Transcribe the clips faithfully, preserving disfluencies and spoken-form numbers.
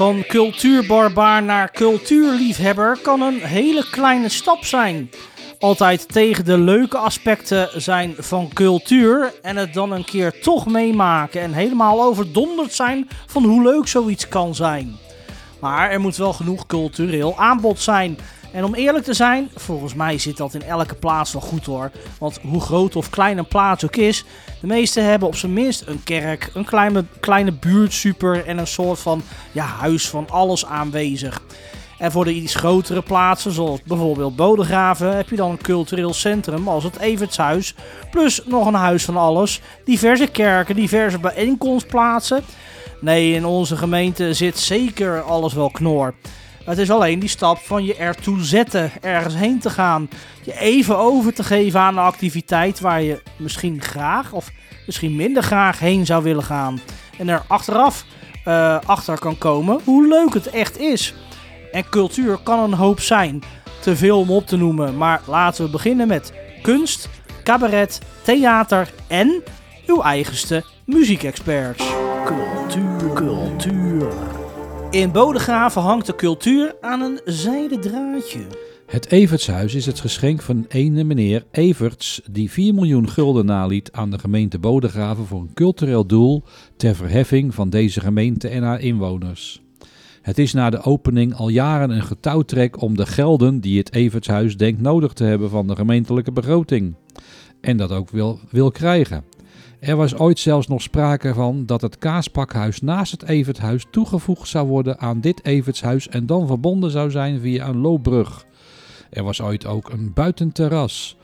Van cultuurbarbaar naar cultuurliefhebber kan een hele kleine stap zijn. Altijd tegen de leuke aspecten zijn van cultuur en het dan een keer toch meemaken en helemaal overdonderd zijn van hoe leuk zoiets kan zijn. Maar er moet wel genoeg cultureel aanbod zijn. En om eerlijk te zijn, volgens mij zit dat in elke plaats wel goed hoor. Want hoe groot of klein een plaats ook is, de meesten hebben op zijn minst een kerk, een kleine, kleine buurtsuper en een soort van ja, huis van alles aanwezig. En voor de iets grotere plaatsen, zoals bijvoorbeeld Bodegraven, heb je dan een cultureel centrum als het Evertshuis. Plus nog een huis van alles, diverse kerken, diverse bijeenkomstplaatsen. Nee, in onze gemeente zit zeker alles wel knor. Het is alleen die stap van je ertoe zetten, ergens heen te gaan. Je even over te geven aan een activiteit waar je misschien graag of misschien minder graag heen zou willen gaan. En er achteraf uh, achter kan komen hoe leuk het echt is. En cultuur kan een hoop zijn, te veel om op te noemen. Maar laten we beginnen met kunst, cabaret, theater en uw eigenste muziekexperts. Cultuur, cultuur. In Bodegraven hangt de cultuur aan een zijden draadje. Het Evertshuis is het geschenk van ene meneer Everts, die vier miljoen gulden naliet aan de gemeente Bodegraven voor een cultureel doel ter verheffing van deze gemeente en haar inwoners. Het is na de opening al jaren een getouwtrek om de gelden die het Evertshuis denkt nodig te hebben van de gemeentelijke begroting. En dat ook wil, wil krijgen. Er was ooit zelfs nog sprake van dat het kaaspakhuis naast het Evertshuis toegevoegd zou worden aan dit Evertshuis en dan verbonden zou zijn via een loopbrug. Er was ooit ook een buitenterras.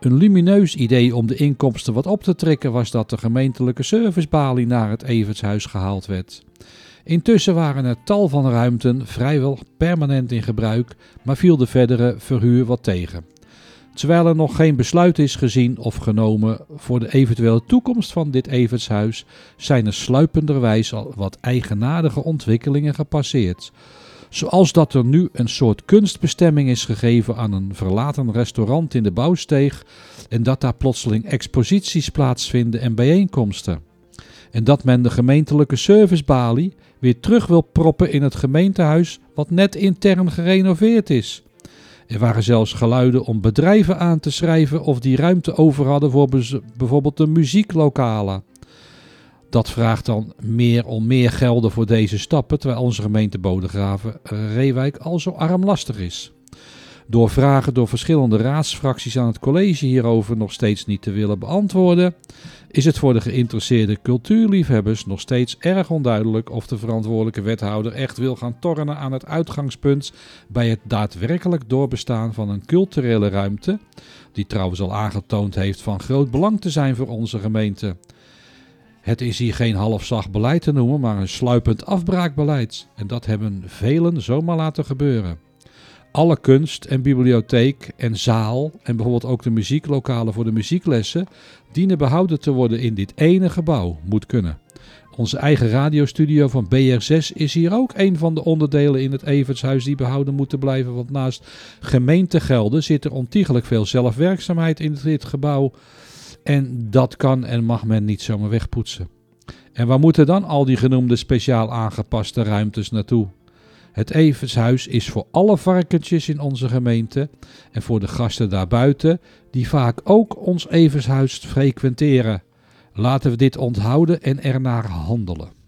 Een lumineus idee om de inkomsten wat op te trekken was dat de gemeentelijke servicebalie naar het Evertshuis gehaald werd. Intussen waren er tal van ruimten vrijwel permanent in gebruik, maar viel de verdere verhuur wat tegen. Terwijl er nog geen besluit is gezien of genomen voor de eventuele toekomst van dit Evertshuis, zijn er sluipenderwijs al wat eigenaardige ontwikkelingen gepasseerd. Zoals dat er nu een soort kunstbestemming is gegeven aan een verlaten restaurant in de Bouwsteeg en dat daar plotseling exposities plaatsvinden en bijeenkomsten. En dat men de gemeentelijke servicebalie weer terug wil proppen in het gemeentehuis wat net intern gerenoveerd is. Er waren zelfs geluiden om bedrijven aan te schrijven of die ruimte over hadden voor bijvoorbeeld de muzieklokalen. Dat vraagt dan meer om meer gelden voor deze stappen, terwijl onze gemeente Bodegraven-Reewijk al zo armlastig is. Door vragen door verschillende raadsfracties aan het college hierover nog steeds niet te willen beantwoorden, is het voor de geïnteresseerde cultuurliefhebbers nog steeds erg onduidelijk of de verantwoordelijke wethouder echt wil gaan tornen aan het uitgangspunt bij het daadwerkelijk doorbestaan van een culturele ruimte, die trouwens al aangetoond heeft van groot belang te zijn voor onze gemeente. Het is hier geen halfzacht beleid te noemen, maar een sluipend afbraakbeleid en dat hebben velen zomaar laten gebeuren. Alle kunst en bibliotheek en zaal en bijvoorbeeld ook de muzieklokalen voor de muzieklessen dienen behouden te worden in dit ene gebouw, moet kunnen. Onze eigen radiostudio van B R zes is hier ook een van de onderdelen in het Evertshuis die behouden moeten blijven, want naast gemeentegelden zit er ontiegelijk veel zelfwerkzaamheid in dit gebouw en dat kan en mag men niet zomaar wegpoetsen. En waar moeten dan al die genoemde speciaal aangepaste ruimtes naartoe? Het Evertshuis is voor alle varkentjes in onze gemeente en voor de gasten daarbuiten die vaak ook ons Evertshuis frequenteren. Laten we dit onthouden en ernaar handelen.